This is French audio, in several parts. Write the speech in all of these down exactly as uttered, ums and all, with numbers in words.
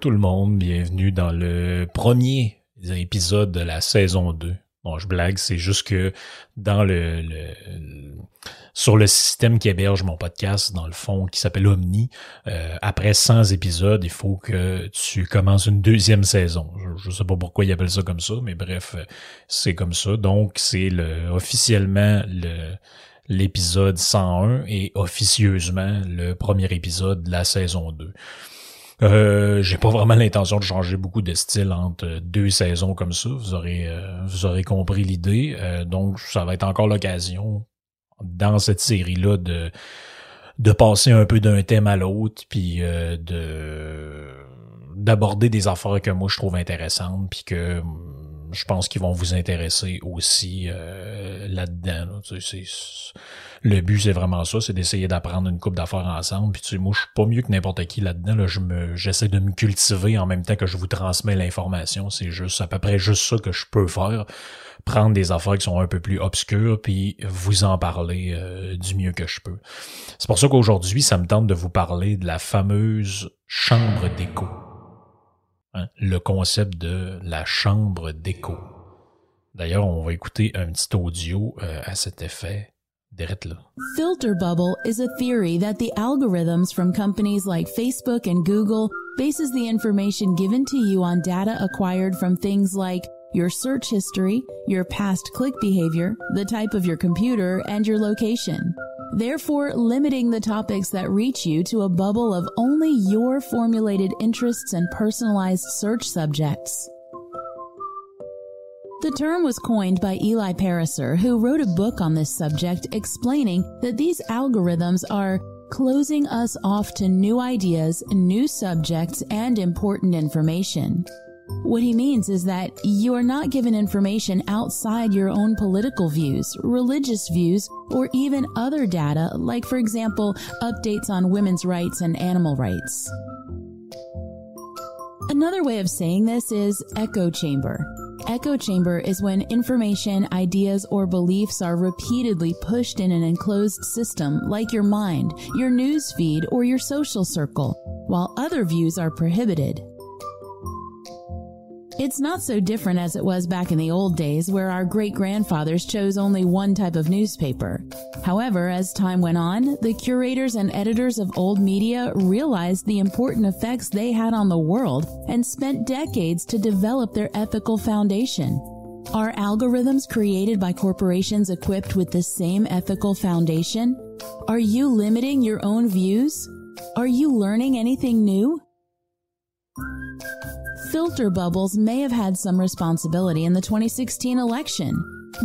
Tout le monde, bienvenue dans le premier épisode de la saison deux. Bon, je blague, c'est juste que dans le, le, le sur le système qui héberge mon podcast, dans le fond, qui s'appelle Omni, euh, après cent épisodes, il faut que tu commences une deuxième saison. Je, je sais pas pourquoi ils appellent ça comme ça, mais bref, c'est comme ça. Donc, c'est le officiellement le l'épisode cent un et officieusement le premier épisode de la saison deux. Euh, j'ai pas vraiment l'intention de changer beaucoup de style entre deux saisons comme ça. Vous aurez, euh, vous aurez compris l'idée. Euh, donc, ça va être encore l'occasion dans cette série-là de de passer un peu d'un thème à l'autre, puis euh, de d'aborder des affaires que moi je trouve intéressantes, puis que je pense qu'ils vont vous intéresser aussi euh, là-dedans. Là. Tu sais, c'est, le but, c'est vraiment ça, c'est d'essayer d'apprendre une couple d'affaires ensemble. Puis tu sais, moi, je suis pas mieux que n'importe qui là-dedans. Là. Je me, j'essaie de me cultiver en même temps que je vous transmets l'information. C'est juste à peu près juste ça que je peux faire. Prendre des affaires qui sont un peu plus obscures, puis vous en parler euh, du mieux que je peux. C'est pour ça qu'aujourd'hui, ça me tente de vous parler de la fameuse chambre d'écho. Hein, le concept de la chambre d'écho. D'ailleurs, on va écouter un petit audio euh, à cet effet. Filter bubble is a theory that the algorithms from companies like Facebook and Google bases the information given to you on data acquired from things like your search history, your past click behavior, the type of your computer, and your location. Therefore, limiting the topics that reach you to a bubble of only your formulated interests and personalized search subjects. The term was coined by Eli Pariser, who wrote a book on this subject explaining that these algorithms are closing us off to new ideas, new subjects, and important information. What he means is that you are not given information outside your own political views, religious views, or even other data, like, for example, updates on women's rights and animal rights. Another way of saying this is echo chamber. Echo chamber is when information, ideas, or beliefs are repeatedly pushed in an enclosed system like your mind, your news feed, or your social circle, while other views are prohibited. It's not so different as it was back in the old days where our great-grandfathers chose only one type of newspaper. However, as time went on, the curators and editors of old media realized the important effects they had on the world and spent decades to develop their ethical foundation. Are algorithms created by corporations equipped with the same ethical foundation? Are you limiting your own views? Are you learning anything new? Filter bubbles may have had some responsibility in the twenty sixteen election.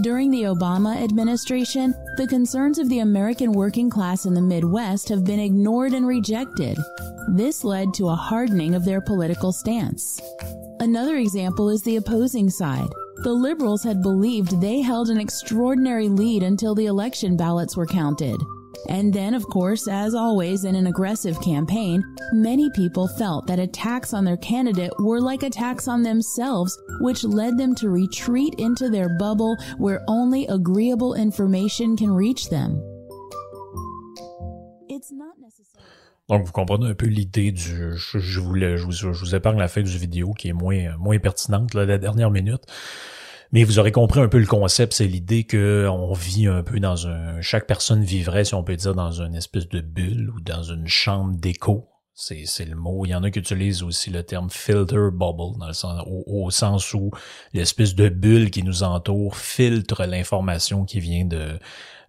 During the Obama administration, the concerns of the American working class in the Midwest have been ignored and rejected. This led to a hardening of their political stance. Another example is the opposing side. The liberals had believed they held an extraordinary lead until the election ballots were counted. And then, of course, as always in an aggressive campaign, many people felt that attacks on their candidate were like attacks on themselves, which led them to retreat into their bubble where only agreeable information can reach them. It's not necessary. Donc, vous comprenez un peu l'idée du... Je, je, vous, le, je, vous, je vous épargne la fin du vidéo qui est moins, moins pertinente, là, la dernière minute. Mais vous aurez compris un peu le concept, c'est l'idée qu'on vit un peu dans un... Chaque personne vivrait, si on peut dire, dans une espèce de bulle ou dans une chambre d'écho. C'est, c'est le mot. Il y en a qui utilisent aussi le terme « filter bubble » dans le sens, au, au sens où l'espèce de bulle qui nous entoure filtre l'information qui vient de...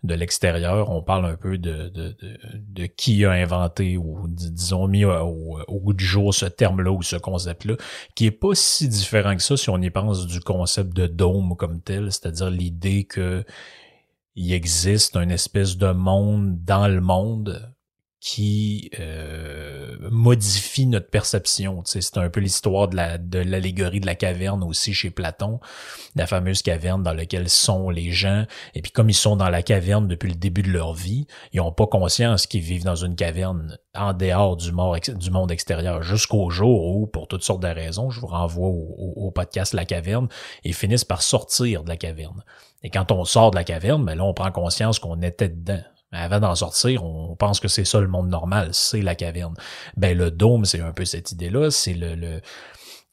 de l'extérieur. On parle un peu de, de, de, de qui a inventé ou dis, disons mis au, au goût du jour ce terme-là ou ce concept-là, qui est pas si différent que ça si on y pense du concept de dôme comme tel, c'est-à-dire l'idée que il existe une espèce de monde dans le monde qui euh, modifie notre perception. Tu sais, c'est un peu l'histoire de la de l'allégorie de la caverne aussi chez Platon, la fameuse caverne dans laquelle sont les gens. Et puis comme ils sont dans la caverne depuis le début de leur vie, ils n'ont pas conscience qu'ils vivent dans une caverne en dehors du, mort, du monde extérieur jusqu'au jour où, pour toutes sortes de raisons, je vous renvoie au, au, au podcast La Caverne, ils finissent par sortir de la caverne. Et quand on sort de la caverne, ben là on prend conscience qu'on était dedans. Avant d'en sortir, on pense que c'est ça le monde normal, c'est la caverne. Ben le dôme, c'est un peu cette idée-là, c'est le, le,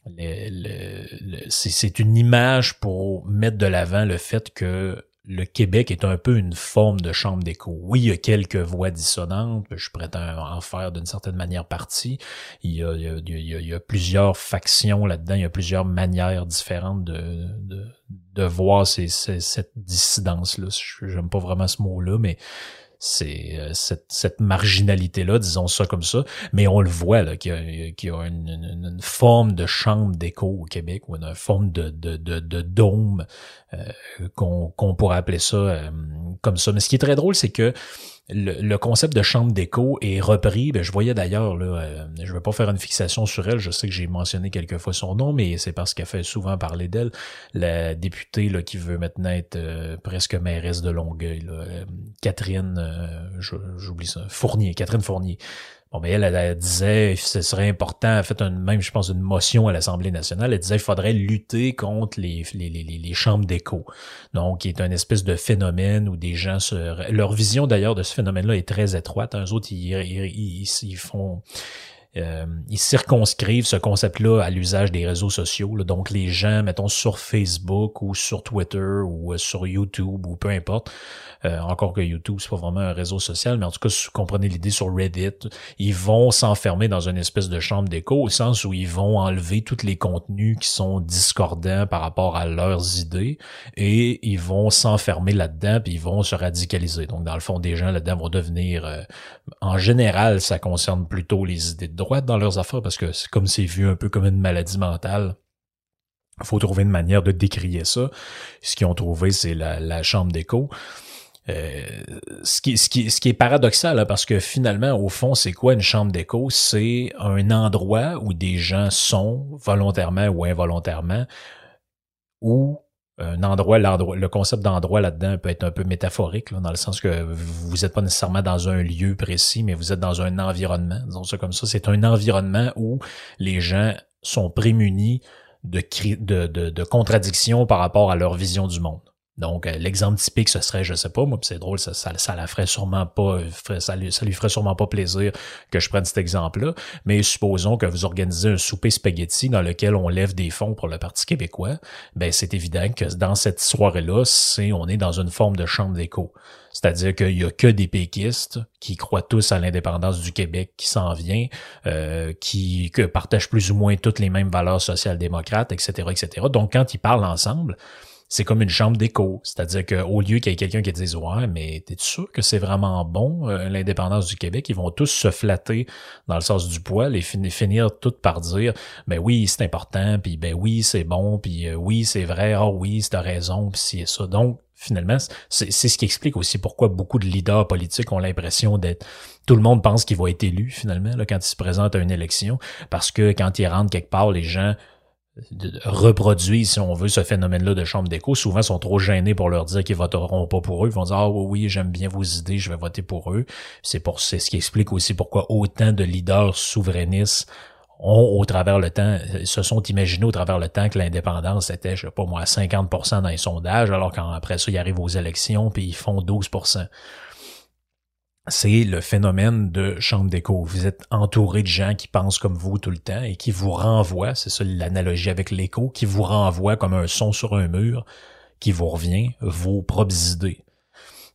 le, le, le c'est, c'est une image pour mettre de l'avant le fait que le Québec est un peu une forme de chambre d'écho. Oui, il y a quelques voix dissonantes, je prétends en faire d'une certaine manière partie. Il y a, il y a, il y a, il y a plusieurs factions là-dedans, il y a plusieurs manières différentes de, de, de voir ces, ces, cette dissidence-là. J'aime pas vraiment ce mot-là, mais c'est euh, cette, cette marginalité-là, disons ça comme ça, mais on le voit là, qu'il y a, qu'il y a une, une, une forme de chambre d'écho au Québec, ou une forme de, de, de, de dôme, euh, qu'on, qu'on pourrait appeler ça euh, comme ça. Mais ce qui est très drôle, c'est que Le, le concept de chambre d'écho est repris. Ben, je voyais d'ailleurs, là, euh, je ne vais pas faire une fixation sur elle, je sais que j'ai mentionné quelques fois son nom, mais c'est parce qu'elle fait souvent parler d'elle, la députée là, qui veut maintenant être euh, presque mairesse de Longueuil, là, euh, Catherine, euh, je, j'oublie ça, Fournier, Catherine Fournier. Bon, mais elle, elle, elle disait ce serait important, elle a fait une, même, je pense, une motion à l'Assemblée nationale, elle disait qu'il faudrait lutter contre les, les, les, les chambres d'écho. Donc, qui est une espèce de phénomène où des gens se... Leur vision, d'ailleurs, de ce phénomène-là est très étroite. Eux autres, ils, ils, ils, ils font... Euh, ils circonscrivent ce concept-là à l'usage des réseaux sociaux. Là. Donc, les gens, mettons, sur Facebook ou sur Twitter ou euh, sur YouTube ou peu importe, euh, encore que YouTube, c'est pas vraiment un réseau social, mais en tout cas, si vous comprenez l'idée sur Reddit, ils vont s'enfermer dans une espèce de chambre d'écho au sens où ils vont enlever tous les contenus qui sont discordants par rapport à leurs idées et ils vont s'enfermer là-dedans puis ils vont se radicaliser. Donc, dans le fond, des gens là-dedans vont devenir... Euh, en général, ça concerne plutôt les idées de droite dans leurs affaires parce que c'est comme c'est vu un peu comme une maladie mentale. Il faut trouver une manière de décrier ça. Ce qu'ils ont trouvé, c'est la, la chambre d'écho. Euh, ce qui, ce qui, ce qui est paradoxal, hein, parce que finalement, au fond, c'est quoi une chambre d'écho? C'est un endroit où des gens sont, volontairement ou involontairement, où un endroit, l'endroit, le concept d'endroit là-dedans peut être un peu métaphorique, là, dans le sens que vous n'êtes pas nécessairement dans un lieu précis, mais vous êtes dans un environnement, disons ça comme ça. C'est un environnement où les gens sont prémunis de, de, de, de contradictions par rapport à leur vision du monde. Donc, l'exemple typique, ce serait, je sais pas, moi, pis c'est drôle, ça, ça, ça la ferait sûrement pas, ça lui, ça lui ferait sûrement pas plaisir que je prenne cet exemple-là. Mais supposons que vous organisez un souper spaghetti dans lequel on lève des fonds pour le Parti québécois. Ben, c'est évident que dans cette soirée-là, c'est, on est dans une forme de chambre d'écho. C'est-à-dire qu'il y a que des péquistes qui croient tous à l'indépendance du Québec qui s'en vient, euh, qui, que partagent plus ou moins toutes les mêmes valeurs social-démocrates, et cetera, et cetera. Donc, quand ils parlent ensemble, c'est comme une chambre d'écho, c'est-à-dire qu'au lieu qu'il y ait quelqu'un qui dise « Ouais, mais t'es sûr que c'est vraiment bon, euh, l'indépendance du Québec », ils vont tous se flatter dans le sens du poil et fin- finir tout par dire « Ben oui, c'est important, puis ben oui, c'est bon, puis euh, oui, c'est vrai, ah oui, c'est t'as raison, puis ci et ça ». Donc, finalement, c'est, c'est ce qui explique aussi pourquoi beaucoup de leaders politiques ont l'impression d'être... Tout le monde pense qu'il va être élu, finalement, là, quand il se présente à une élection, parce que quand ils rentrent quelque part, les gens... reproduisent, si on veut, ce phénomène-là de chambre d'écho. Souvent, ils sont trop gênés pour leur dire qu'ils voteront pas pour eux. Ils vont dire « Ah oui, oui, j'aime bien vos idées, je vais voter pour eux. » C'est pour, c'est ce qui explique aussi pourquoi autant de leaders souverainistes ont, au travers le temps, se sont imaginés au travers le temps que l'indépendance était, je sais pas moi, à cinquante pour cent dans les sondages, alors qu'après ça, ils arrivent aux élections puis ils font douze pour cent. c'est le phénomène de chambre d'écho. Vous êtes entouré de gens qui pensent comme vous tout le temps et qui vous renvoient, c'est ça l'analogie avec l'écho, qui vous renvoient comme un son sur un mur qui vous revient, vos propres idées.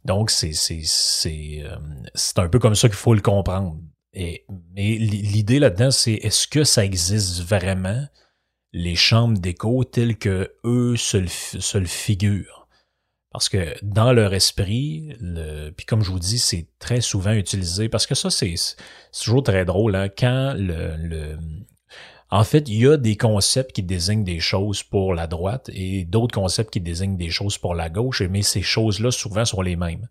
Donc, c'est c'est c'est euh, c'est un peu comme ça qu'il faut le comprendre. Et mais l'idée là-dedans, c'est est-ce que ça existe vraiment, les chambres d'écho telles que eux se le, se le figurent? Parce que dans leur esprit, le, puis comme je vous dis, c'est très souvent utilisé, parce que ça, c'est, c'est toujours très drôle, hein, quand le... le en fait, il y a des concepts qui désignent des choses pour la droite et d'autres concepts qui désignent des choses pour la gauche, mais ces choses-là, souvent, sont les mêmes.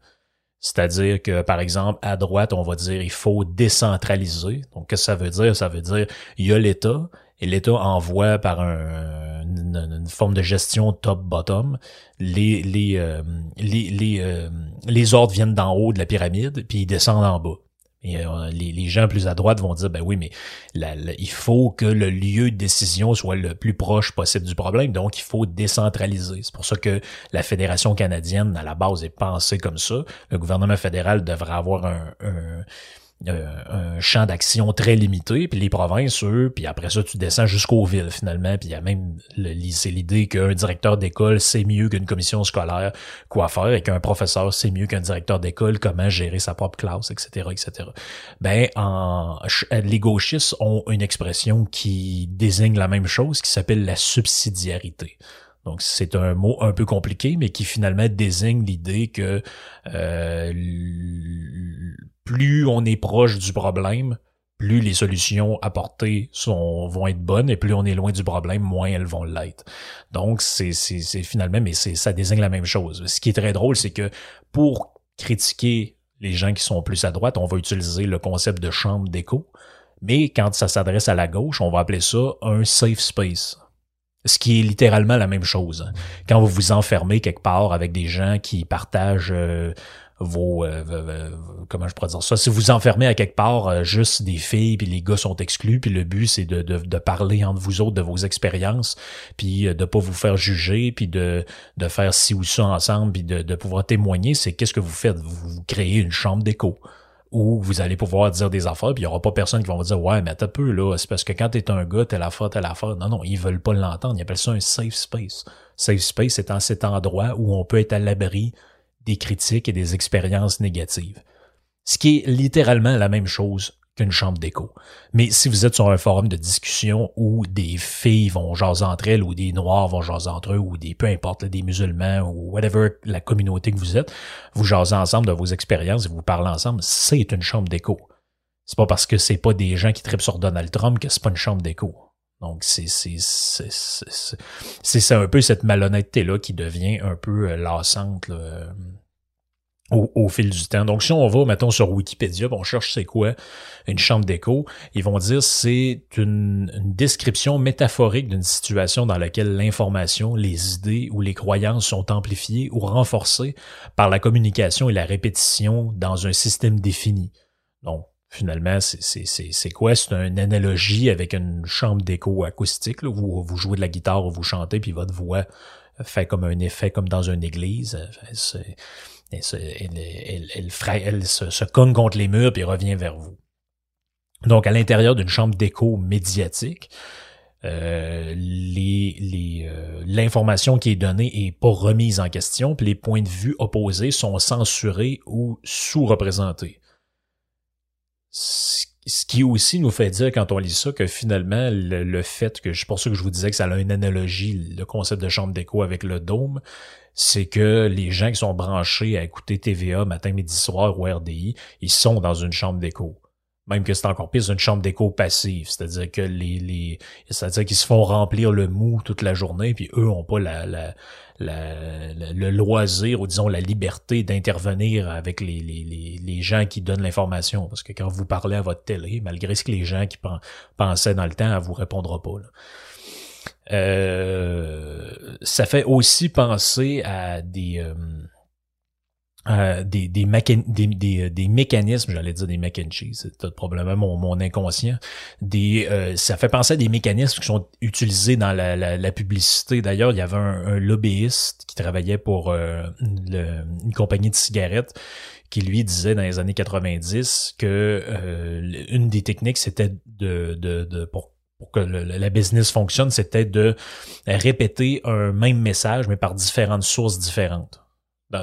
C'est-à-dire que, par exemple, à droite, on va dire il faut décentraliser. Donc, qu'est-ce que ça veut dire? Ça veut dire il y a l'État et l'État envoie par un, une, une forme de gestion top-bottom. Les, les, euh, les, les, euh, les ordres viennent d'en haut de la pyramide puis ils descendent en bas. Et les, les gens plus à droite vont dire, ben oui, mais la, la, il faut que le lieu de décision soit le plus proche possible du problème, donc il faut décentraliser. C'est pour ça que la Fédération canadienne, à la base, est pensée comme ça. Le gouvernement fédéral devrait avoir un, un, un champ d'action très limité, puis les provinces, eux, puis après ça, tu descends jusqu'aux villes, finalement, puis il y a même le, c'est l'idée qu'un directeur d'école sait mieux qu'une commission scolaire quoi faire et qu'un professeur sait mieux qu'un directeur d'école comment gérer sa propre classe, et cetera, et cetera. Ben, en, les gauchistes ont une expression qui désigne la même chose, qui s'appelle la subsidiarité. Donc, c'est un mot un peu compliqué, mais qui finalement désigne l'idée que euh, plus on est proche du problème, plus les solutions apportées sont, vont être bonnes, et plus on est loin du problème, moins elles vont l'être. Donc, c'est, c'est, c'est finalement, mais c'est, ça désigne la même chose. Ce qui est très drôle, c'est que pour critiquer les gens qui sont plus à droite, on va utiliser le concept de chambre d'écho, mais quand ça s'adresse à la gauche, on va appeler ça un « safe space ». Ce qui est littéralement la même chose. Quand vous vous enfermez quelque part avec des gens qui partagent euh, vos... Euh, euh, comment je pourrais dire ça? Si vous vous enfermez à quelque part euh, juste des filles, puis les gars sont exclus, puis le but, c'est de, de, de parler entre vous autres de vos expériences, puis euh, de pas vous faire juger, puis de, de faire ci ou ça ensemble, puis de, de pouvoir témoigner, c'est qu'est-ce que vous faites? Vous, vous créez une chambre d'écho, où vous allez pouvoir dire des affaires, puis il n'y aura pas personne qui va vous dire « Ouais, mais t'as peu, là, c'est parce que quand t'es un gars, telle affaire, telle affaire. » Non, non, ils veulent pas l'entendre. Ils appellent ça un « safe space ». « Safe space » étant cet endroit où on peut être à l'abri des critiques et des expériences négatives. Ce qui est littéralement la même chose qu'une chambre d'écho. Mais si vous êtes sur un forum de discussion où des filles vont jaser entre elles, ou des noirs vont jaser entre eux, ou des peu importe, des musulmans, ou whatever la communauté que vous êtes, vous jasez ensemble de vos expériences et vous parlez ensemble, c'est une chambre d'écho. C'est pas parce que c'est pas des gens qui trippent sur Donald Trump que c'est pas une chambre d'écho. Donc, c'est, c'est, c'est, c'est, c'est, c'est, c'est un peu cette malhonnêteté-là qui devient un peu lassante, là, Au, au fil du temps. Donc, si on va, mettons, sur Wikipédia, on cherche c'est quoi une chambre d'écho, ils vont dire c'est une, une description métaphorique d'une situation dans laquelle l'information, les idées ou les croyances sont amplifiées ou renforcées par la communication et la répétition dans un système défini. Donc, finalement, c'est, c'est, c'est, c'est quoi? C'est une analogie avec une chambre d'écho acoustique, là, où vous jouez de la guitare, où vous chantez, puis votre voix fait comme un effet, comme dans une église. C'est... Elle, elle, elle, elle, elle se, se cogne contre les murs puis revient vers vous. Donc, à l'intérieur d'une chambre d'écho médiatique, euh, les, les, euh, l'information qui est donnée est pas remise en question, puis les points de vue opposés sont censurés ou sous-représentés. Ce Ce qui aussi nous fait dire, quand on lit ça, que finalement, le, le fait que, c'est pour ça que je vous disais que ça a une analogie, le concept de chambre d'écho avec le dôme, c'est que les gens qui sont branchés à écouter T V A matin, midi, soir ou R D I, ils sont dans une chambre d'écho. Même que c'est encore pire, c'est une chambre d'écho passive, c'est-à-dire que les, les, c'est-à-dire qu'ils se font remplir le mou toute la journée, puis eux ont pas la, la, la, la le loisir ou disons la liberté d'intervenir avec les, les, les, les gens qui donnent l'information, parce que quand vous parlez à votre télé, malgré ce que les gens qui pen, pensaient dans le temps, elle vous répondra pas, là. Euh, ça fait aussi penser à des euh, Euh, des, des, maca- des, des, des mécanismes, j'allais dire des mac and cheese, c'est probablement mon, mon inconscient, des euh, ça fait penser à des mécanismes qui sont utilisés dans la, la, la publicité. D'ailleurs, il y avait un, un lobbyiste qui travaillait pour euh, le, une compagnie de cigarettes qui lui disait dans les années quatre-vingt-dix que euh, une des techniques, c'était de, de, de pour pour que le, la business fonctionne, c'était de répéter un même message, mais par différentes sources différentes.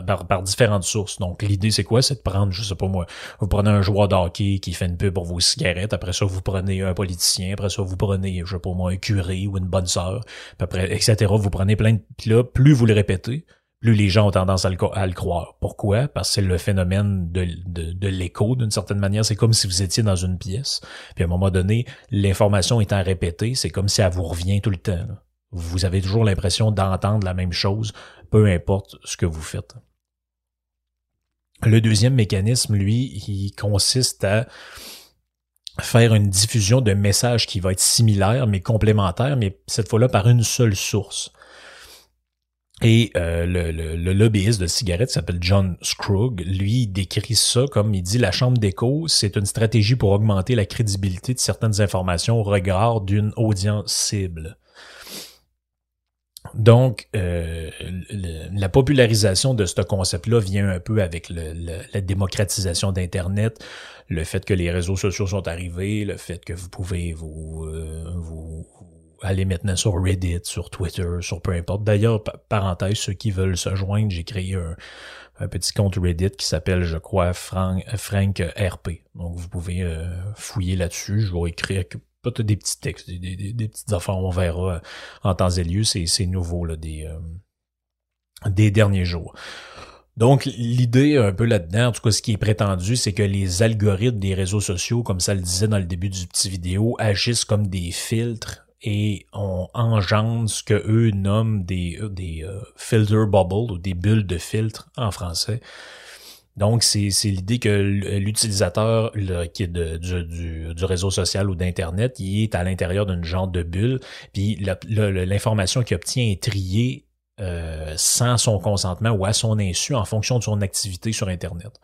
Par, par différentes sources. Donc, l'idée, c'est quoi? C'est de prendre, je sais pas moi, vous prenez un joueur de hockey qui fait une pub pour vos cigarettes, après ça, vous prenez un politicien, après ça, vous prenez, je sais pas moi, un curé ou une bonne sœur, puis après, et cetera. Vous prenez plein de... Puis là, plus vous le répétez, plus les gens ont tendance à le, à le croire. Pourquoi? Parce que c'est le phénomène de, de, de l'écho, d'une certaine manière. C'est comme si vous étiez dans une pièce, puis à un moment donné, l'information étant répétée, c'est comme si elle vous revient tout le temps, là. Vous avez toujours l'impression d'entendre la même chose, peu importe ce que vous faites. Le deuxième mécanisme, lui, il consiste à faire une diffusion de messages qui va être similaire, mais complémentaire, mais cette fois-là par une seule source. Et euh, le, le, le lobbyiste de cigarettes s'appelle John Scrooge. Lui, il décrit ça comme, il dit, la chambre d'écho, c'est une stratégie pour augmenter la crédibilité de certaines informations au regard d'une audience cible. Donc, euh, le, la popularisation de ce concept-là vient un peu avec le, le, la démocratisation d'Internet, le fait que les réseaux sociaux sont arrivés, le fait que vous pouvez vous, euh, vous aller maintenant sur Reddit, sur Twitter, sur peu importe. D'ailleurs, p- parenthèse, ceux qui veulent se joindre, j'ai créé un, un petit compte Reddit qui s'appelle, je crois, Frank, FrankRP. Donc, vous pouvez euh, fouiller là-dessus. Je vais écrire... Peut-être des petits textes, des, des, des petites affaires, on verra en temps et lieu, c'est, c'est nouveau là, des, euh, des derniers jours. Donc, l'idée un peu là-dedans, en tout cas, ce qui est prétendu, c'est que les algorithmes des réseaux sociaux, comme ça le disait dans le début du petit vidéo, agissent comme des filtres et on engendre ce que eux nomment des, des euh, filter bubbles ou des bulles de filtre en français. Donc, c'est, c'est l'idée que l'utilisateur là, qui est de, du, du, du réseau social ou d'Internet, il est à l'intérieur d'une genre de bulle, puis la, la, l'information qu'il obtient est triée euh, sans son consentement ou à son insu en fonction de son activité sur Internet.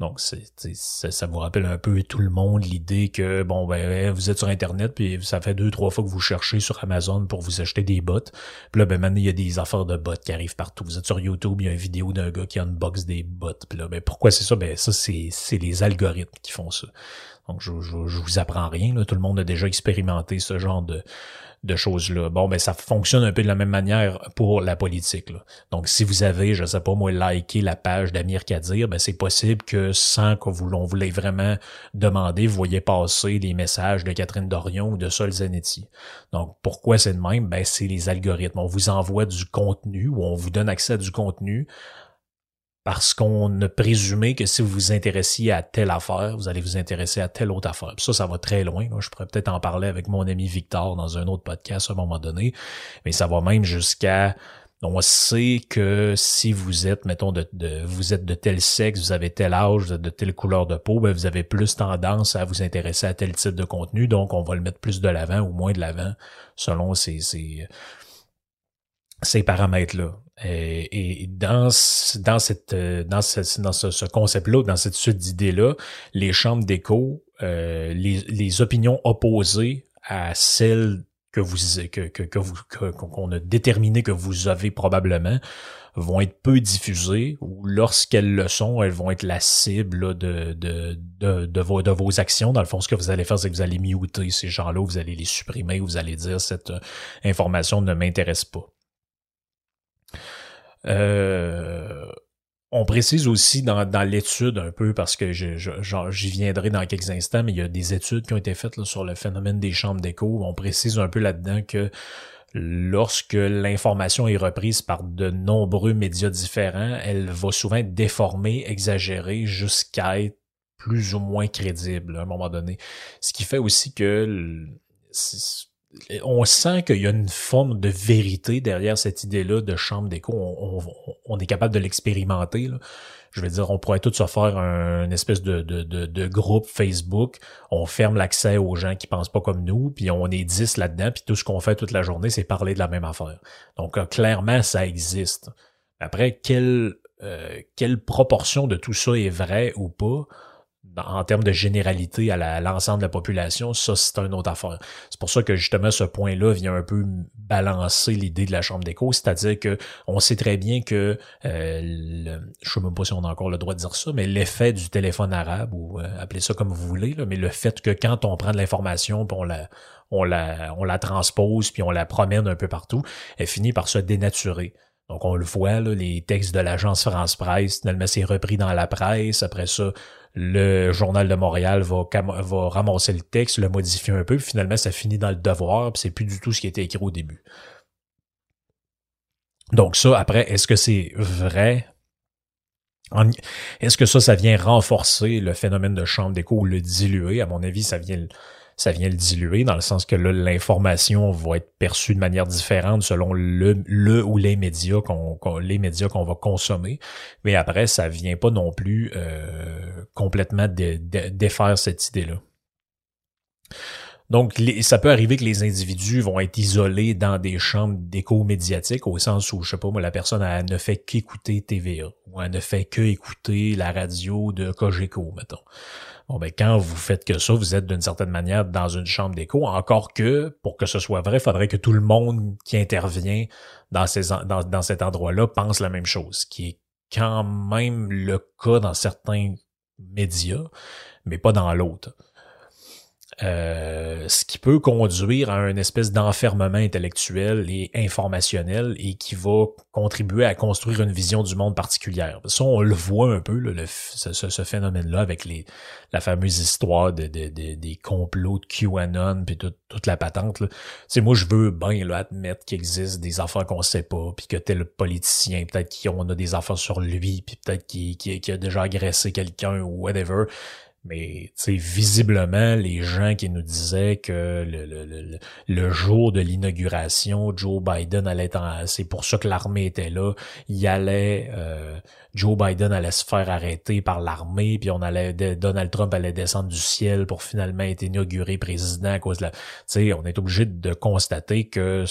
Donc, c'est, ça, ça vous rappelle un peu tout le monde l'idée que, bon, ben vous êtes sur Internet, puis ça fait deux, trois fois que vous cherchez sur Amazon pour vous acheter des bots. Puis là, ben maintenant, il y a des affaires de bots qui arrivent partout. Vous êtes sur YouTube, il y a une vidéo d'un gars qui unbox des bots. Puis là, ben pourquoi c'est ça? Ben ça, c'est, c'est les algorithmes qui font ça. Donc, je, je, je vous apprends rien, là. Tout le monde a déjà expérimenté ce genre de... de choses-là. Bon, ben ça fonctionne un peu de la même manière pour la politique, là. Donc, si vous avez, je sais pas moi, liké la page d'Amir Kadir, ben c'est possible que sans qu'on vous l'on voulait vraiment demander, vous voyez passer les messages de Catherine Dorion ou de Sol Zanetti. Donc, pourquoi c'est de même? Ben c'est les algorithmes. On vous envoie du contenu ou on vous donne accès à du contenu parce qu'on a présumé que si vous vous intéressiez à telle affaire, vous allez vous intéresser à telle autre affaire. Puis ça, ça va très loin. Je pourrais peut-être en parler avec mon ami Victor dans un autre podcast à un moment donné, mais ça va même jusqu'à... On sait que si vous êtes, mettons, de, de vous êtes de tel sexe, vous avez tel âge, vous êtes de telle couleur de peau, ben vous avez plus tendance à vous intéresser à tel type de contenu, donc on va le mettre plus de l'avant ou moins de l'avant selon ces... ces ces paramètres-là. Et, et dans, dans, cette, dans, ce, dans ce, ce concept-là, dans cette suite d'idées-là, les chambres d'écho, euh, les, les opinions opposées à celles que vous, que, que, que vous, que, qu'on a déterminées que vous avez probablement, vont être peu diffusées, ou lorsqu'elles le sont, elles vont être la cible là, de, de, de, de, vos, de vos actions. Dans le fond, ce que vous allez faire, c'est que vous allez muter ces gens-là, vous allez les supprimer, vous allez dire « cette information ne m'intéresse pas ». Euh, on précise aussi dans, dans l'étude un peu, parce que je, je, j'y viendrai dans quelques instants, mais il y a des études qui ont été faites là, sur le phénomène des chambres d'écho. On précise un peu là-dedans que lorsque l'information est reprise par de nombreux médias différents, elle va souvent être déformée, exagérée, jusqu'à être plus ou moins crédible à un moment donné. Ce qui fait aussi que... Le, c'est, on sent qu'il y a une forme de vérité derrière cette idée-là de chambre d'écho. On, on, on est capable de l'expérimenter, là. Je veux dire, on pourrait tous se faire un, une espèce de, de, de, de groupe Facebook. On ferme l'accès aux gens qui pensent pas comme nous, puis on est dix là-dedans, puis tout ce qu'on fait toute la journée, c'est parler de la même affaire. Donc, euh, clairement, ça existe. Après, quel euh, quelle proportion de tout ça est vrai ou pas, en termes de généralité à, la, à l'ensemble de la population, ça, c'est une autre affaire. C'est pour ça que, justement, ce point-là vient un peu balancer l'idée de la Chambre des causes, c'est-à-dire que on sait très bien que, euh, le, je sais même pas si on a encore le droit de dire ça, mais l'effet du téléphone arabe, ou euh, appelez ça comme vous voulez, là, mais le fait que quand on prend de l'information, puis on la... On la, on la transpose, puis on la promène un peu partout, elle finit par se dénaturer. Donc, on le voit, là, les textes de l'agence France-Presse, finalement, c'est repris dans la presse. Après ça, le Journal de Montréal va, va ramasser le texte, le modifier un peu, puis finalement, ça finit dans le Devoir, puis c'est plus du tout ce qui était écrit au début. Donc ça, après, est-ce que c'est vrai? Est-ce que ça, ça vient renforcer le phénomène de chambre d'écho ou le diluer? À mon avis, ça vient... le, ça vient le diluer, dans le sens que là, l'information va être perçue de manière différente selon le, le ou les médias qu'on, qu'on, les médias qu'on va consommer. Mais après, ça vient pas non plus euh, complètement dé, dé, défaire cette idée-là. Donc, les, ça peut arriver que les individus vont être isolés dans des chambres d'écho médiatiques, au sens où, je sais pas moi, la personne elle ne fait qu'écouter T V A, ou elle ne fait qu'écouter la radio de Cogeco, mettons. Bon, ben, quand vous faites que ça, vous êtes d'une certaine manière dans une chambre d'écho, encore que, pour que ce soit vrai, il faudrait que tout le monde qui intervient dans, ces, dans, dans cet endroit-là pense la même chose, qui est quand même le cas dans certains médias, mais pas dans l'autre. Euh, ce qui peut conduire à une espèce d'enfermement intellectuel et informationnel et qui va contribuer à construire une vision du monde particulière. Ça, on le voit un peu, là, le, ce, ce phénomène-là, avec les, la fameuse histoire de, de, de, des complots de QAnon puis tout, toute la patente. Tu sais, moi, je veux bien là, admettre qu'il existe des affaires qu'on sait pas, puis que tel politicien, peut-être qu'on a des affaires sur lui, puis peut-être qu'il, qu'il, qu'il a déjà agressé quelqu'un ou whatever. Mais, tu sais, visiblement, les gens qui nous disaient que le, le, le, le jour de l'inauguration, Joe Biden allait en, c'est pour ça que l'armée était là, il allait, euh, Joe Biden allait se faire arrêter par l'armée, puis on allait, Donald Trump allait descendre du ciel pour finalement être inauguré président à cause de la, tu sais, on est obligé de constater que,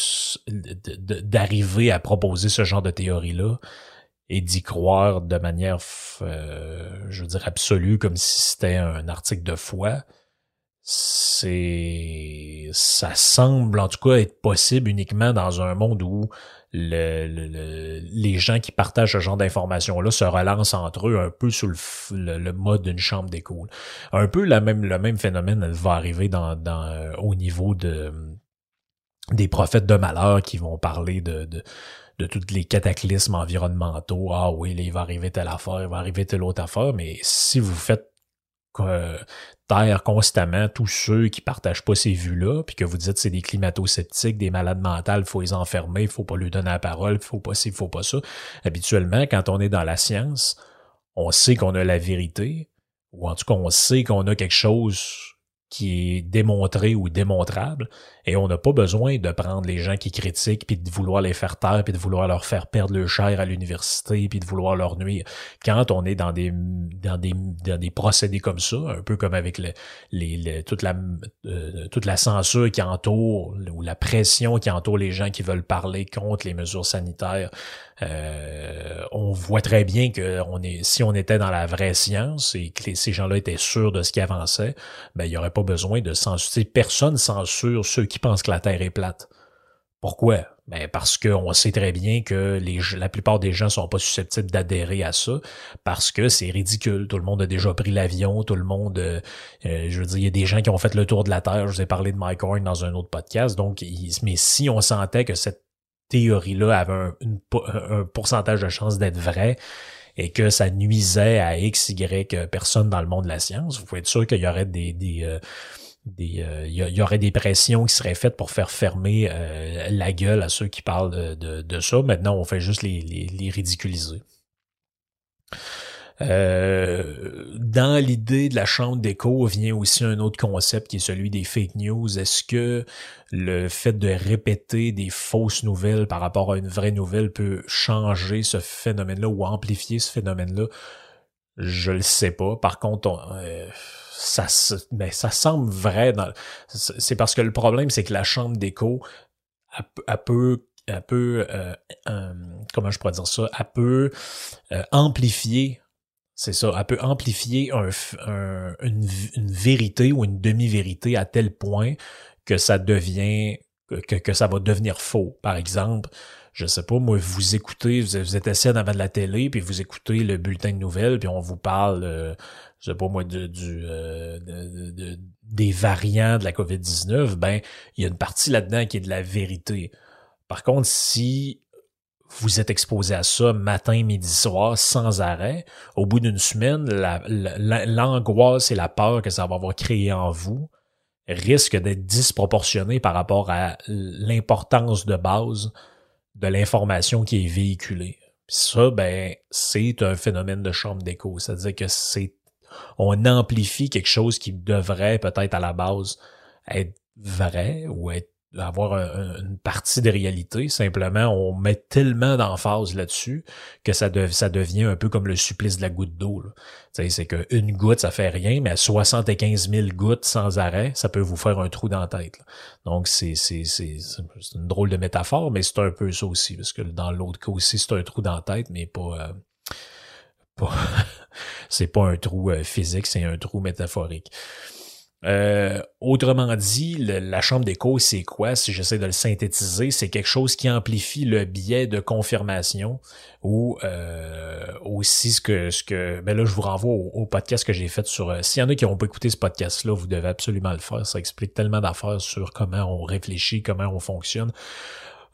d'arriver à proposer ce genre de théorie-là, et d'y croire de manière, euh, je veux dire, absolue, comme si c'était un article de foi, c'est, ça semble en tout cas être possible uniquement dans un monde où le, le, le, les gens qui partagent ce genre d'informations-là se relancent entre eux un peu sous le, le, le mode d'une chambre d'écho. Un peu la même, le même phénomène va arriver dans, dans, au niveau de, des prophètes de malheur qui vont parler de, de de tous les cataclysmes environnementaux. Ah oui, là, il va arriver telle affaire, il va arriver telle autre affaire, mais si vous faites euh, taire constamment tous ceux qui partagent pas ces vues-là, puis que vous dites c'est des climato-sceptiques, des malades mentales, faut les enfermer, faut pas lui donner la parole, faut pas ci, faut pas ça. Habituellement, quand on est dans la science, on sait qu'on a la vérité, ou en tout cas, on sait qu'on a quelque chose qui est démontré ou démontrable, et on n'a pas besoin de prendre les gens qui critiquent, puis de vouloir les faire taire, puis de vouloir leur faire perdre le chair à l'université, puis de vouloir leur nuire. Quand on est dans des dans des dans des procédés comme ça, un peu comme avec le, les, le, toute la euh, toute la censure qui entoure, ou la pression qui entoure les gens qui veulent parler contre les mesures sanitaires, euh, on voit très bien que on est, si on était dans la vraie science et que les, ces gens-là étaient sûrs de ce qui avançait, ben il y aurait pas besoin de censurer. Personne censure ceux qui pensent que la Terre est plate. Pourquoi? Ben parce qu'on sait très bien que les, la plupart des gens sont pas susceptibles d'adhérer à ça, parce que c'est ridicule. Tout le monde a déjà pris l'avion, tout le monde... Euh, je veux dire, il y a des gens qui ont fait le tour de la Terre. Je vous ai parlé de Mike Horn dans un autre podcast. Donc, il, mais si on sentait que cette théorie-là avait un, une, un pourcentage de chance d'être vraie, et que ça nuisait à X, Y personnes dans le monde de la science, vous pouvez être sûr qu'il y aurait des, des, euh, des euh, il y aurait des pressions qui seraient faites pour faire fermer euh, la gueule à ceux qui parlent de, de, de ça. Maintenant, on fait juste les, les, les ridiculiser. Euh, dans l'idée de la chambre d'écho vient aussi un autre concept qui est celui des fake news. Est-ce que le fait de répéter des fausses nouvelles par rapport à une vraie nouvelle peut changer ce phénomène-là ou amplifier ce phénomène-là? Je le sais pas. Par contre, on, euh, ça, mais ça semble vrai. Dans, c'est parce que le problème, c'est que la chambre d'écho, elle, elle peut elle peut, euh, euh, comment je pourrais dire ça, elle peut euh, amplifier, c'est ça, elle peut amplifier un, un, une, une vérité ou une demi-vérité à tel point que ça devient, que, que ça va devenir faux. Par exemple, je sais pas, moi, vous écoutez, vous, vous êtes assis devant de la télé, puis vous écoutez le bulletin de nouvelles, puis on vous parle, euh, je sais pas moi, de, du, euh, de, de, des variants de la covid dix-neuf, ben, il y a une partie là-dedans qui est de la vérité. Par contre, si vous êtes exposé à ça matin, midi, soir, sans arrêt, au bout d'une semaine, la, la, l'angoisse et la peur que ça va avoir créé en vous risque d'être disproportionnée par rapport à l'importance de base de l'information qui est véhiculée. Puis ça, ben, c'est un phénomène de chambre d'écho. C'est-à-dire que c'est, on amplifie quelque chose qui devrait peut-être à la base être vrai ou être, avoir un, une partie de réalité. Simplement, on met tellement d'emphase là-dessus que ça, de, ça devient un peu comme le supplice de la goutte d'eau, là. Tu sais, c'est qu'une goutte, ça fait rien, mais à soixante-quinze mille gouttes sans arrêt, ça peut vous faire un trou dans la tête, là. Donc, c'est, c'est, c'est, c'est une drôle de métaphore, mais c'est un peu ça aussi, parce que dans l'autre cas aussi, c'est un trou dans la tête, mais pas... Euh, pas c'est pas un trou euh, physique, c'est un trou métaphorique. Euh, autrement dit, le, la chambre d'écho, c'est quoi? Si j'essaie de le synthétiser, c'est quelque chose qui amplifie le biais de confirmation ou euh, aussi ce que... ce que, ben là, je vous renvoie au, au podcast que j'ai fait sur... Euh, s'il y en a qui n'ont pas écouté ce podcast-là, vous devez absolument le faire. Ça explique tellement d'affaires sur comment on réfléchit, comment on fonctionne.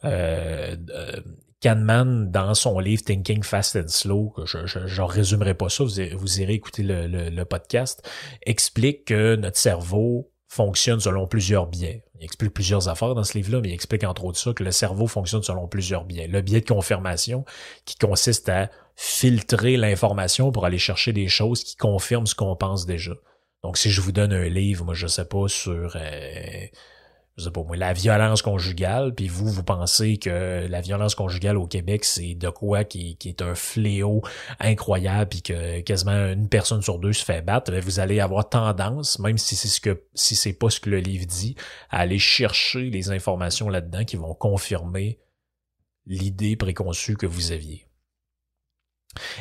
Euh, euh, Kahneman, dans son livre « Thinking Fast and Slow », que je ne résumerai pas ça, vous, vous irez écouter le, le, le podcast, explique que notre cerveau fonctionne selon plusieurs biais. Il explique plusieurs affaires dans ce livre-là, mais il explique entre autres ça, que le cerveau fonctionne selon plusieurs biais. Le biais de confirmation, qui consiste à filtrer l'information pour aller chercher des choses qui confirment ce qu'on pense déjà. Donc, si je vous donne un livre, moi, je sais pas, sur... Euh, Je sais pas moi, la violence conjugale, puis vous, vous pensez que la violence conjugale au Québec, c'est de quoi qui, qui est un fléau incroyable, puis que quasiment une personne sur deux se fait battre, bien, vous allez avoir tendance, même si c'est ce que si c'est pas ce que le livre dit, à aller chercher les informations là-dedans qui vont confirmer l'idée préconçue que vous aviez.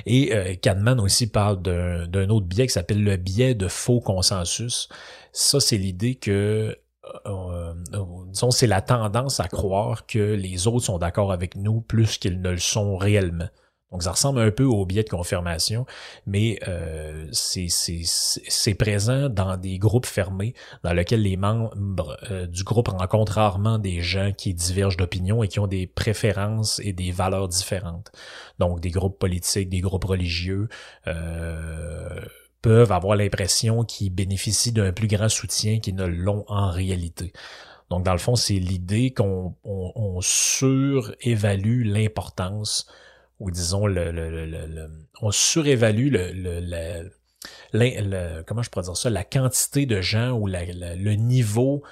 Et euh, Kahneman aussi parle d'un, d'un autre biais qui s'appelle le biais de faux consensus. Ça, c'est l'idée que Euh, euh, disons, c'est la tendance à croire que les autres sont d'accord avec nous plus qu'ils ne le sont réellement. Donc, ça ressemble un peu au biais de confirmation, mais euh, c'est, c'est, c'est présent dans des groupes fermés dans lesquels les membres euh, du groupe rencontrent rarement des gens qui divergent d'opinion et qui ont des préférences et des valeurs différentes. Donc, des groupes politiques, des groupes religieux... Euh, peuvent avoir l'impression qu'ils bénéficient d'un plus grand soutien qu'ils ne l'ont en réalité. Donc, dans le fond, c'est l'idée qu'on on, on surévalue l'importance, ou disons, le, le, le, le, le on surévalue le, le, le, le, le, comment je pourrais dire ça, la quantité de gens ou la, la, le niveau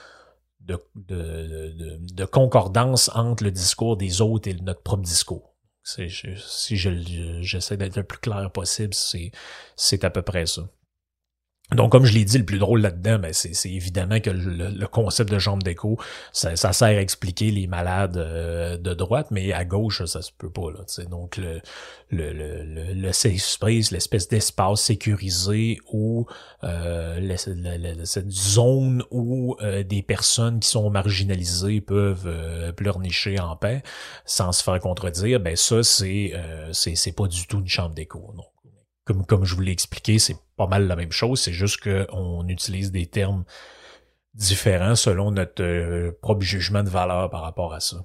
de, de, de, de concordance entre le discours des autres et notre propre discours. C'est, je, si je, je, j'essaie d'être le plus clair possible, c'est, c'est à peu près ça. Donc, comme je l'ai dit, le plus drôle là-dedans, ben c'est, c'est évidemment que le, le concept de chambre d'écho, ça, ça sert à expliquer les malades euh, de droite, mais à gauche, ça se peut pas, là, tu sais. Donc, le, le, le, le, le safe space, l'espèce d'espace sécurisé ou euh, cette zone où euh, des personnes qui sont marginalisées peuvent euh, pleurnicher en paix sans se faire contredire, ben ça, c'est, euh, c'est, c'est pas du tout une chambre d'écho, non. Comme, comme je vous l'ai expliqué, c'est pas mal la même chose, c'est juste qu'on utilise des termes différents selon notre euh, propre jugement de valeur par rapport à ça.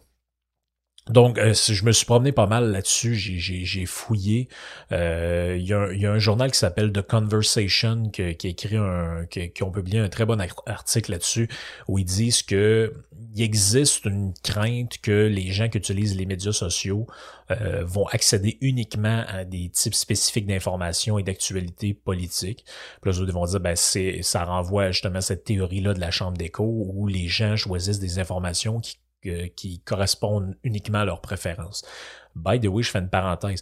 Donc, euh, je me suis promené pas mal là-dessus, j'ai, j'ai, j'ai fouillé. Euh, il y a, il y a un journal qui s'appelle The Conversation qui, qui a écrit un, qui, qui ont publié un très bon article là-dessus où ils disent que il existe une crainte que les gens qui utilisent les médias sociaux euh, vont accéder uniquement à des types spécifiques d'informations et d'actualités politiques. Puis là, ils vont dire, ben c'est, ça renvoie justement à cette théorie-là de la chambre d'écho où les gens choisissent des informations qui qui correspondent uniquement à leurs préférences. By the way, je fais une parenthèse.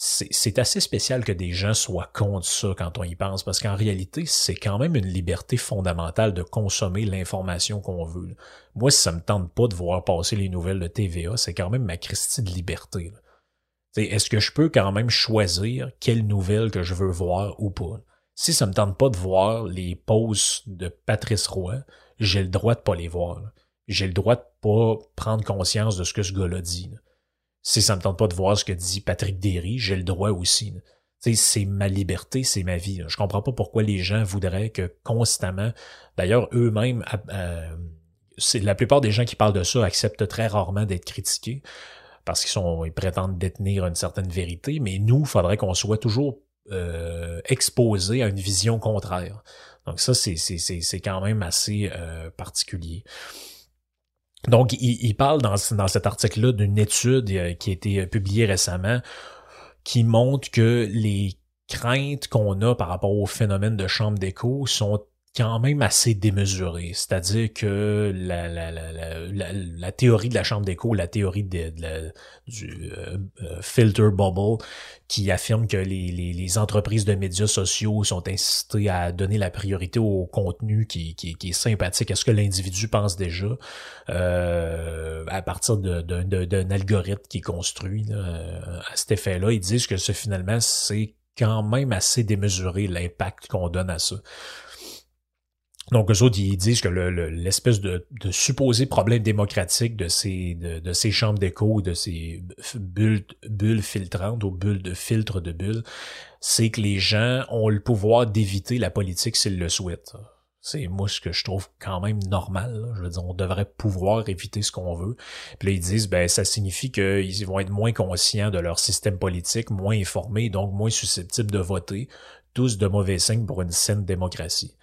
c'est, c'est assez spécial que des gens soient contre ça quand on y pense, parce qu'en réalité, c'est quand même une liberté fondamentale de consommer l'information qu'on veut. Moi, si ça me tente pas de voir passer les nouvelles de T V A, c'est quand même ma Christie de liberté. T'sais, est-ce que je peux quand même choisir quelles nouvelles que je veux voir ou pas? Si ça me tente pas de voir les posts de Patrice Roy, j'ai le droit de pas les voir. Là. J'ai le droit de pas prendre conscience de ce que ce gars-là dit. Là. Si ça me tente pas de voir ce que dit Patrick Derry, j'ai le droit aussi. T'sais, c'est ma liberté, c'est ma vie. Là. Je comprends pas pourquoi les gens voudraient que constamment... D'ailleurs, eux-mêmes, euh, c'est, la plupart des gens qui parlent de ça acceptent très rarement d'être critiqués parce qu'ils sont, ils prétendent détenir une certaine vérité, mais nous, il faudrait qu'on soit toujours euh, exposés à une vision contraire. Donc ça, c'est, c'est, c'est, c'est quand même assez euh, particulier. Donc, il, il parle dans, dans cet article-là d'une étude qui a été publiée récemment qui montre que les craintes qu'on a par rapport au phénomène de chambre d'écho sont quand même assez démesurées. C'est-à-dire que la, la, la, la, la, la théorie de la chambre d'écho, la théorie de, de la, du euh, filter bubble, qui affirme que les, les, les entreprises de médias sociaux sont incitées à donner la priorité au contenu qui, qui, qui est sympathique à ce que l'individu pense déjà, euh, à partir de, de, de, d'un algorithme qui est construit là, à cet effet-là. Ils disent que ce, finalement, c'est quand même assez démesuré l'impact qu'on donne à ça. Donc, eux autres, ils disent que le, le, l'espèce de, de supposé problème démocratique de ces, de, de ces chambres d'écho, de ces bulles, bulles filtrantes ou bulles de filtre de bulles, c'est que les gens ont le pouvoir d'éviter la politique s'ils le souhaitent. C'est moi ce que je trouve quand même normal. Là. Je veux dire, on devrait pouvoir éviter ce qu'on veut. Puis là, ils disent, ben ça signifie qu'ils vont être moins conscients de leur système politique, moins informés, donc moins susceptibles de voter. Tous de mauvais signes pour une saine démocratie.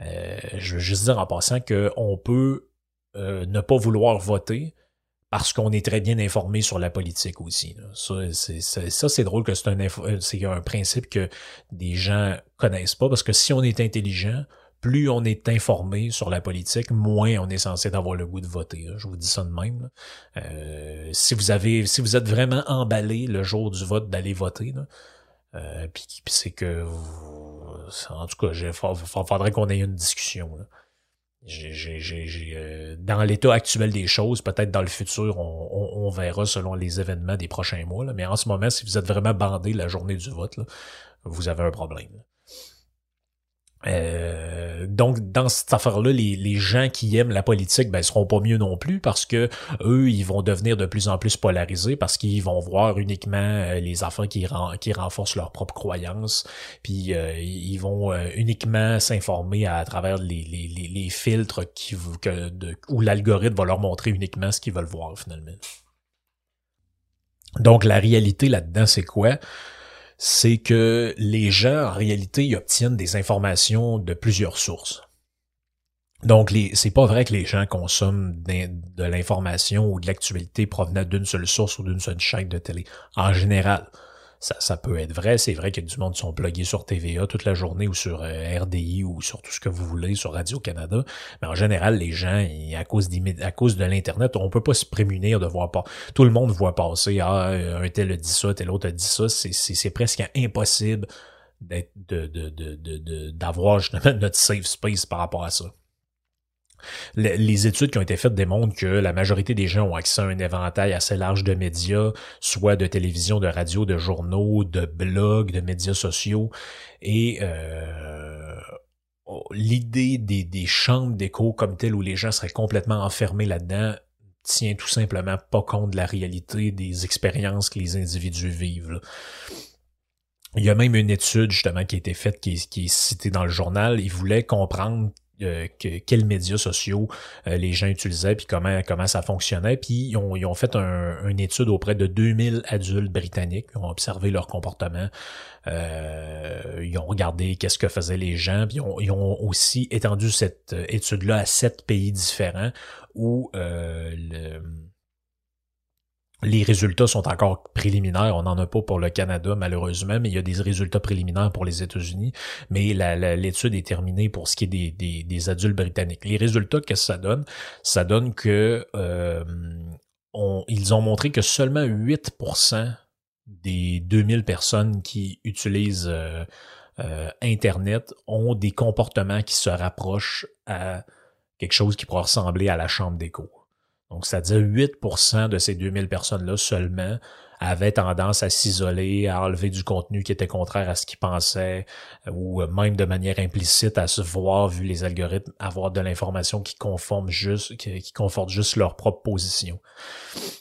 Euh, je veux juste dire en passant qu'on peut euh, ne pas vouloir voter parce qu'on est très bien informé sur la politique aussi. Là. Ça, c'est, c'est, ça, c'est drôle que c'est un, info, c'est un principe que des gens connaissent pas, parce que si on est intelligent, plus on est informé sur la politique, moins on est censé avoir le goût de voter. Là. Je vous dis ça de même. Euh, si, vous avez, si vous êtes vraiment emballé le jour du vote d'aller voter, là, Euh, puis c'est que vous... en tout cas, il faudrait qu'on ait une discussion. Là. J'ai, j'ai, j'ai, j'ai, euh, dans l'état actuel des choses, peut-être dans le futur, on, on, on verra selon les événements des prochains mois. Là. Mais en ce moment, si vous êtes vraiment bandé la journée du vote, là, vous avez un problème. Là. Euh, donc, dans cette affaire-là, les, les gens qui aiment la politique, ben, seront pas mieux non plus, parce que eux, ils vont devenir de plus en plus polarisés, parce qu'ils vont voir uniquement les affaires qui, ren- qui renforcent leurs propres croyances, puis euh, ils vont euh, uniquement s'informer à, à travers les, les, les, les filtres qui, que, de, où l'algorithme va leur montrer uniquement ce qu'ils veulent voir, finalement. Donc, la réalité là-dedans, c'est quoi? C'est que les gens, en réalité, ils obtiennent des informations de plusieurs sources. Donc, les, c'est pas vrai que les gens consomment de l'information ou de l'actualité provenant d'une seule source ou d'une seule chaîne de télé. En général, ça, ça peut être vrai. C'est vrai que du monde sont pluggés sur T V A toute la journée ou sur R D I ou sur tout ce que vous voulez, sur Radio-Canada. Mais en général, les gens, à cause, à cause de l'Internet, on peut pas se prémunir de voir pas. Tout le monde voit passer, ah, un tel a dit ça, tel autre a dit ça. C'est, c'est, c'est presque impossible d'être, de, de, de, de, de, d'avoir justement notre safe space par rapport à ça. Les études qui ont été faites démontrent que la majorité des gens ont accès à un éventail assez large de médias, soit de télévision, de radio, de journaux, de blogs, de médias sociaux. Et euh, l'idée des, des chambres d'écho comme telles, où les gens seraient complètement enfermés là-dedans, tient tout simplement pas compte de la réalité des expériences que les individus vivent. Là. Il y a même une étude justement qui a été faite, qui, qui est citée dans le journal. Ils voulaient comprendre Euh, que, quels médias sociaux euh, les gens utilisaient, puis comment, comment ça fonctionnait. Puis ils ont, ils ont fait un, une étude auprès de deux mille adultes britanniques. Ils ont observé leur comportement. Euh, ils ont regardé qu'est-ce que faisaient les gens. Puis ils ont, ils ont aussi étendu cette étude-là à sept pays différents où euh, le, les résultats sont encore préliminaires. On n'en a pas pour le Canada, malheureusement, mais il y a des résultats préliminaires pour les États-Unis. Mais la, la, l'étude est terminée pour ce qui est des, des, des adultes britanniques. Les résultats, qu'est-ce que ça donne? Ça donne que euh, on, ils ont montré que seulement huit pour cent des deux mille personnes qui utilisent euh, euh, Internet ont des comportements qui se rapprochent à quelque chose qui pourrait ressembler à la chambre des cours. Donc, c'est-à-dire huit pour cent de ces deux mille personnes-là seulement avaient tendance à s'isoler, à enlever du contenu qui était contraire à ce qu'ils pensaient, ou même de manière implicite à se voir, vu les algorithmes, avoir de l'information qui conforme juste, qui, qui conforte juste leur propre position.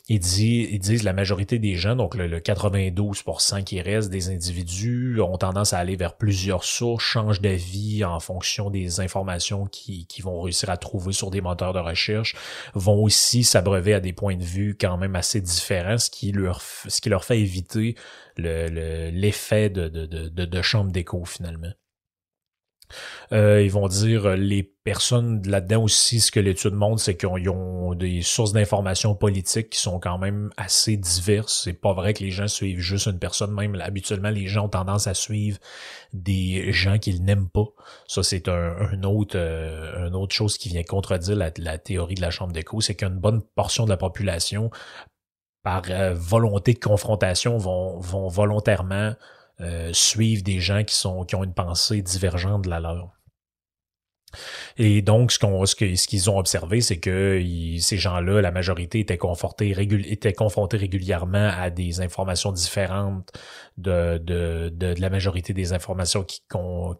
Ils disent, ils disent la majorité des gens, donc le, le quatre-vingt-douze pour cent qui reste des individus, ont tendance à aller vers plusieurs sources, changent d'avis en fonction des informations qu'ils qui vont réussir à trouver sur des moteurs de recherche, vont aussi s'abreuver à des points de vue quand même assez différents, ce qui leur fait ce qui leur fait éviter le, le, l'effet de, de, de, de chambre d'écho, finalement. Euh, ils vont dire, les personnes là-dedans aussi, ce que l'étude montre, c'est qu'ils ont, ils ont des sources d'informations politiques qui sont quand même assez diverses. C'est pas vrai que les gens suivent juste une personne. Même habituellement, les gens ont tendance à suivre des gens qu'ils n'aiment pas. Ça, c'est un, un autre, euh, une autre chose qui vient contredire la, la théorie de la chambre d'écho, c'est qu'une bonne portion de la population par euh, volonté de confrontation, vont, vont volontairement euh, suivre des gens qui, sont, qui ont une pensée divergente de la leur. Et donc, ce, qu'on, ce, que, ce qu'ils ont observé, c'est que ils, ces gens-là, la majorité, étaient, confortés, régul, étaient confrontés régulièrement à des informations différentes de, de, de, de la majorité des informations qu'ils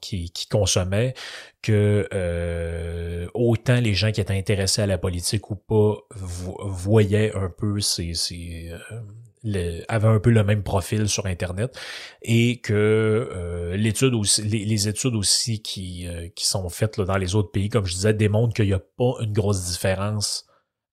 qui, qui consommaient, que euh, autant les gens qui étaient intéressés à la politique ou pas vo- voyaient un peu ces... ces euh, Le, avait un peu le même profil sur Internet et que euh, l'étude aussi, les, les études aussi qui, euh, qui sont faites là, dans les autres pays, comme je disais, démontrent qu'il n'y a pas une grosse différence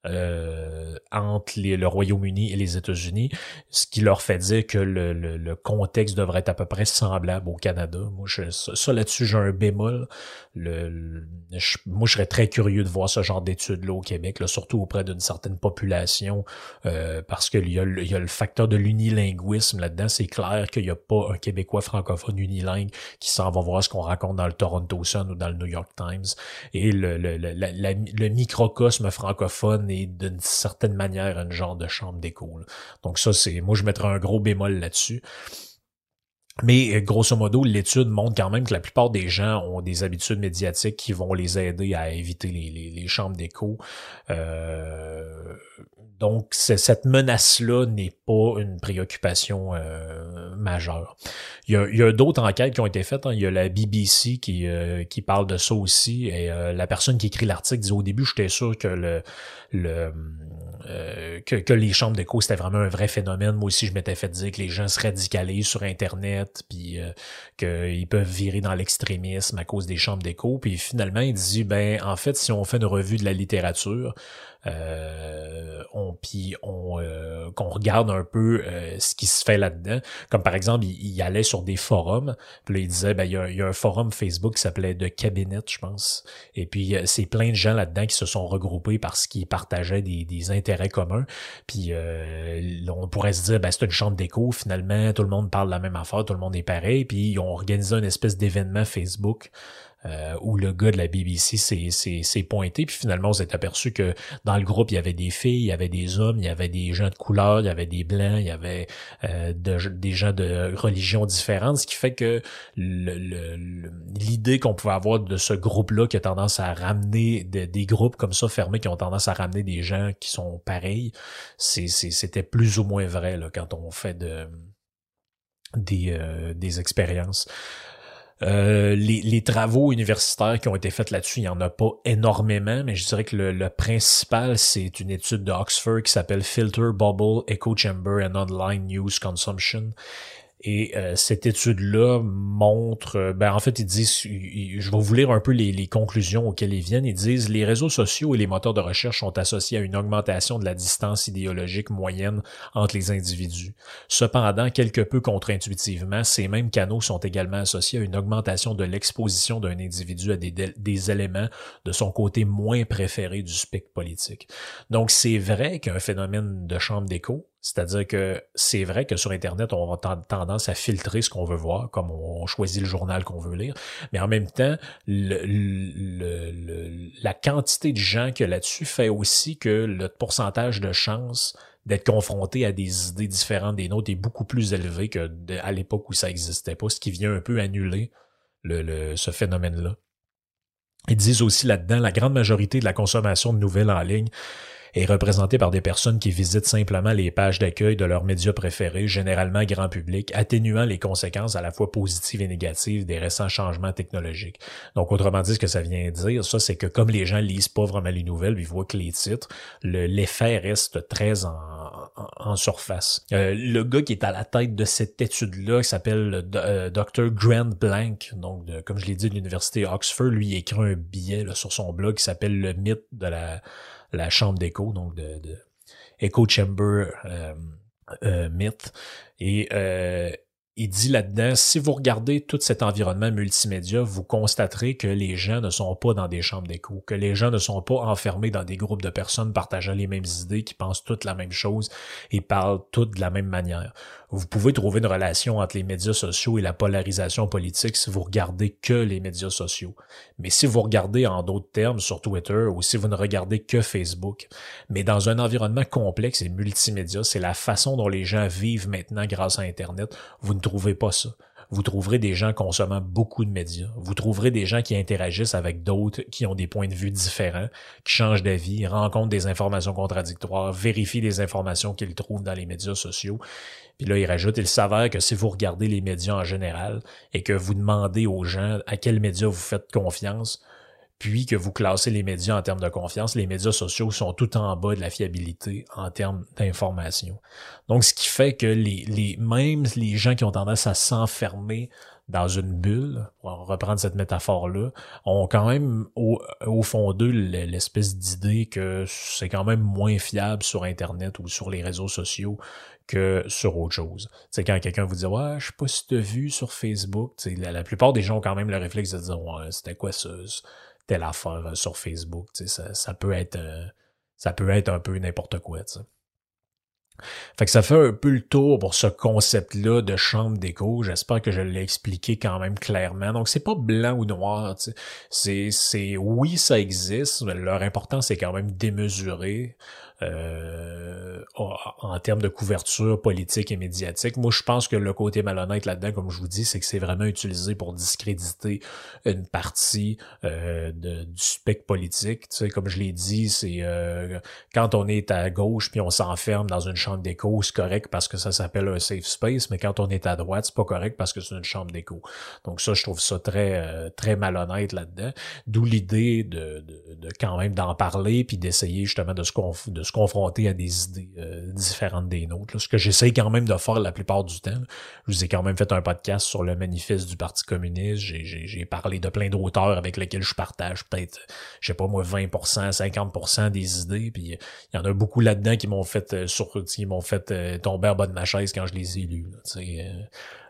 euh, entre les, le Royaume-Uni et les États-Unis, ce qui leur fait dire que le, le, le contexte devrait être à peu près semblable au Canada. Moi, je, ça là-dessus, j'ai un bémol. Le, le, je, moi, je serais très curieux de voir ce genre d'études-là au Québec, là, surtout auprès d'une certaine population, euh, parce qu'il y a, il y a le facteur de l'unilinguisme là-dedans. C'est clair qu'il n'y a pas un Québécois francophone unilingue qui s'en va voir ce qu'on raconte dans le Toronto Sun ou dans le New York Times. Et le, le, le, la, la, le microcosme francophone est d'une certaine manière un genre de chambre d'écho. Là. Donc ça, c'est moi, je mettrais un gros bémol là-dessus. Mais grosso modo, l'étude montre quand même que la plupart des gens ont des habitudes médiatiques qui vont les aider à éviter les, les, les chambres d'écho. Euh, donc, c'est, cette menace-là n'est pas une préoccupation euh, majeure. Il y a, il y a d'autres enquêtes qui ont été faites. Hein. Il y a la B B C qui, euh, qui parle de ça aussi. Et euh, la personne qui écrit l'article disait au début, j'étais sûr que le... le euh, que, que les chambres d'écho, c'était vraiment un vrai phénomène. Moi aussi, je m'étais fait dire que les gens se radicalisent sur Internet, puis euh, qu'ils peuvent virer dans l'extrémisme à cause des chambres d'écho. Puis finalement, il dit, ben en fait, si on fait une revue de la littérature, euh, on, puis on, euh, qu'on regarde un peu euh, ce qui se fait là-dedans. Comme par exemple, il, il allait sur des forums, puis là, il disait, ben il y a, il y a un forum Facebook qui s'appelait The Cabinet, je pense. Et puis, c'est plein de gens là-dedans qui se sont regroupés parce qu'ils partageaient des, des intérêts communs. Puis, euh, on pourrait se dire, ben c'est une chambre d'écho, finalement, tout le monde parle de la même affaire, tout le monde est pareil, puis ils ont organisé une espèce d'événement Facebook euh, où le gars de la B B C s'est, s'est, s'est pointé, puis finalement on s'est aperçu que dans le groupe, il y avait des filles, il y avait des hommes, il y avait des gens de couleur, il y avait des blancs, il y avait euh, de, des gens de religions différentes, ce qui fait que le, le, le, l'idée qu'on pouvait avoir de ce groupe-là qui a tendance à ramener de, des groupes comme ça fermés, qui ont tendance à ramener des gens qui sont pareils, c'est, c'est, c'était plus ou moins vrai là, quand on fait de... des, euh, des expériences. Euh, les, les travaux universitaires qui ont été faits là-dessus, il n'y en a pas énormément, mais je dirais que le, le principal, c'est une étude de Oxford qui s'appelle Filter, Bubble, Echo Chamber and Online News Consumption. Et euh, cette étude-là montre, euh, ben en fait, ils disent, je vais vous lire un peu les, les conclusions auxquelles ils viennent, ils disent « Les réseaux sociaux et les moteurs de recherche sont associés à une augmentation de la distance idéologique moyenne entre les individus. Cependant, quelque peu contre-intuitivement, ces mêmes canaux sont également associés à une augmentation de l'exposition d'un individu à des, des éléments de son côté moins préféré du spectre politique. » Donc, c'est vrai qu'un phénomène de chambre d'écho, C'est-à-dire que c'est vrai que sur Internet, on a tendance à filtrer ce qu'on veut voir, comme on choisit le journal qu'on veut lire, mais en même temps, le, le, le, la quantité de gens qu'il y a là-dessus fait aussi que le pourcentage de chances d'être confronté à des idées différentes des nôtres est beaucoup plus élevé qu'à l'époque où ça n'existait pas, ce qui vient un peu annuler le, le, ce phénomène-là. Ils disent aussi là-dedans, la grande majorité de la consommation de nouvelles en ligne est représentée par des personnes qui visitent simplement les pages d'accueil de leurs médias préférés, généralement grand public, atténuant les conséquences à la fois positives et négatives des récents changements technologiques. Donc, autrement dit, ce que ça vient dire, ça, c'est que comme les gens lisent pas vraiment les nouvelles, ils voient que les titres, le, l'effet reste très en, en, en surface. Euh, le gars qui est à la tête de cette étude-là, qui s'appelle euh, docteur Grant Blank, donc, de, comme je l'ai dit, de l'université Oxford, lui, il écrit un billet là, sur son blog qui s'appelle « Le mythe de la... » la chambre d'écho, donc de, de Echo Chamber euh, euh, Myth. Et euh, il dit là-dedans, si vous regardez tout cet environnement multimédia, vous constaterez que les gens ne sont pas dans des chambres d'écho, que les gens ne sont pas enfermés dans des groupes de personnes partageant les mêmes idées, qui pensent toutes la même chose et parlent toutes de la même manière. Vous pouvez trouver une relation entre les médias sociaux et la polarisation politique si vous regardez que les médias sociaux. Mais si vous regardez en d'autres termes sur Twitter ou si vous ne regardez que Facebook, mais dans un environnement complexe et multimédia, c'est la façon dont les gens vivent maintenant grâce à Internet, vous ne trouvez pas ça. Vous trouverez des gens consommant beaucoup de médias. Vous trouverez des gens qui interagissent avec d'autres, qui ont des points de vue différents, qui changent d'avis, rencontrent des informations contradictoires, vérifient les informations qu'ils trouvent dans les médias sociaux. Puis là, il rajoute, il s'avère que si vous regardez les médias en général et que vous demandez aux gens à quels médias vous faites confiance, puis que vous classez les médias en termes de confiance, les médias sociaux sont tout en bas de la fiabilité en termes d'information. Donc, ce qui fait que les, les même les gens qui ont tendance à s'enfermer dans une bulle, pour reprendre cette métaphore-là, ont quand même au, au fond d'eux l'espèce d'idée que c'est quand même moins fiable sur Internet ou sur les réseaux sociaux que sur autre chose. C'est quand quelqu'un vous dit « Ouais, je sais pas si t'as vu sur Facebook », la, la plupart des gens ont quand même le réflexe de dire « Ouais, c'était quoi ça ?» telle affaire sur Facebook, tu sais, ça, ça peut être ça peut être un peu n'importe quoi, tu sais. Fait que ça fait un peu le tour pour ce concept-là de chambre d'écho. J'espère que je l'ai expliqué quand même clairement. Donc, c'est pas blanc ou noir, tu sais. C'est, c'est, oui, ça existe, mais leur importance est quand même démesurée. Euh, en termes de couverture politique et médiatique. Moi, je pense que le côté malhonnête là-dedans, comme je vous dis, c'est que c'est vraiment utilisé pour discréditer une partie euh, de, du spectre politique. Tu sais, comme je l'ai dit, c'est euh, quand on est à gauche puis on s'enferme dans une chambre d'écho, c'est correct parce que ça s'appelle un safe space, mais quand on est à droite, c'est pas correct parce que c'est une chambre d'écho. Donc ça, je trouve ça très euh, très malhonnête là-dedans. D'où l'idée de, de, de quand même d'en parler puis d'essayer justement de se conf- de se confronter à des idées euh, différentes des nôtres. Là. Ce que j'essaie quand même de faire la plupart du temps. Là. Je vous ai quand même fait un podcast sur le manifeste du Parti communiste. J'ai, j'ai, j'ai parlé de plein d'auteurs avec lesquels je partage peut-être, je sais pas moi, vingt pour cent, cinquante pour cent des idées. Puis il y en a beaucoup là-dedans qui m'ont fait euh, sur, qui m'ont fait euh, tomber en bas de ma chaise quand je les ai lus.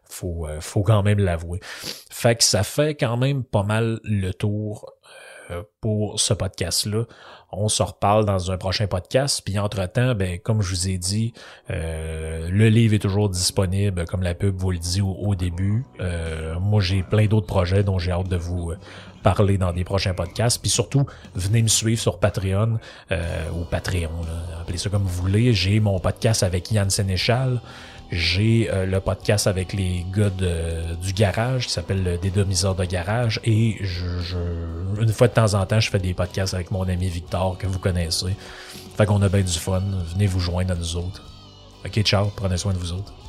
Faut, euh, faut quand même l'avouer. Fait que ça fait quand même pas mal le tour euh, pour ce podcast-là. On se reparle dans un prochain podcast. Puis entre-temps, ben, comme je vous ai dit, euh, le livre est toujours disponible, comme la pub vous le dit au, au début. Euh, moi, j'ai plein d'autres projets dont j'ai hâte de vous parler dans des prochains podcasts. Puis surtout, venez me suivre sur Patreon euh, ou Patreon, là, appelez ça comme vous voulez. J'ai mon podcast avec Yann Sénéchal. J'ai euh, le podcast avec les gars de, du garage qui s'appelle le Dédomiseur de garage et je, je une fois de temps en temps je fais des podcasts avec mon ami Victor que vous connaissez. Fait qu'on a bien du fun. Venez vous joindre à nous autres. Ok, ciao, prenez soin de vous autres.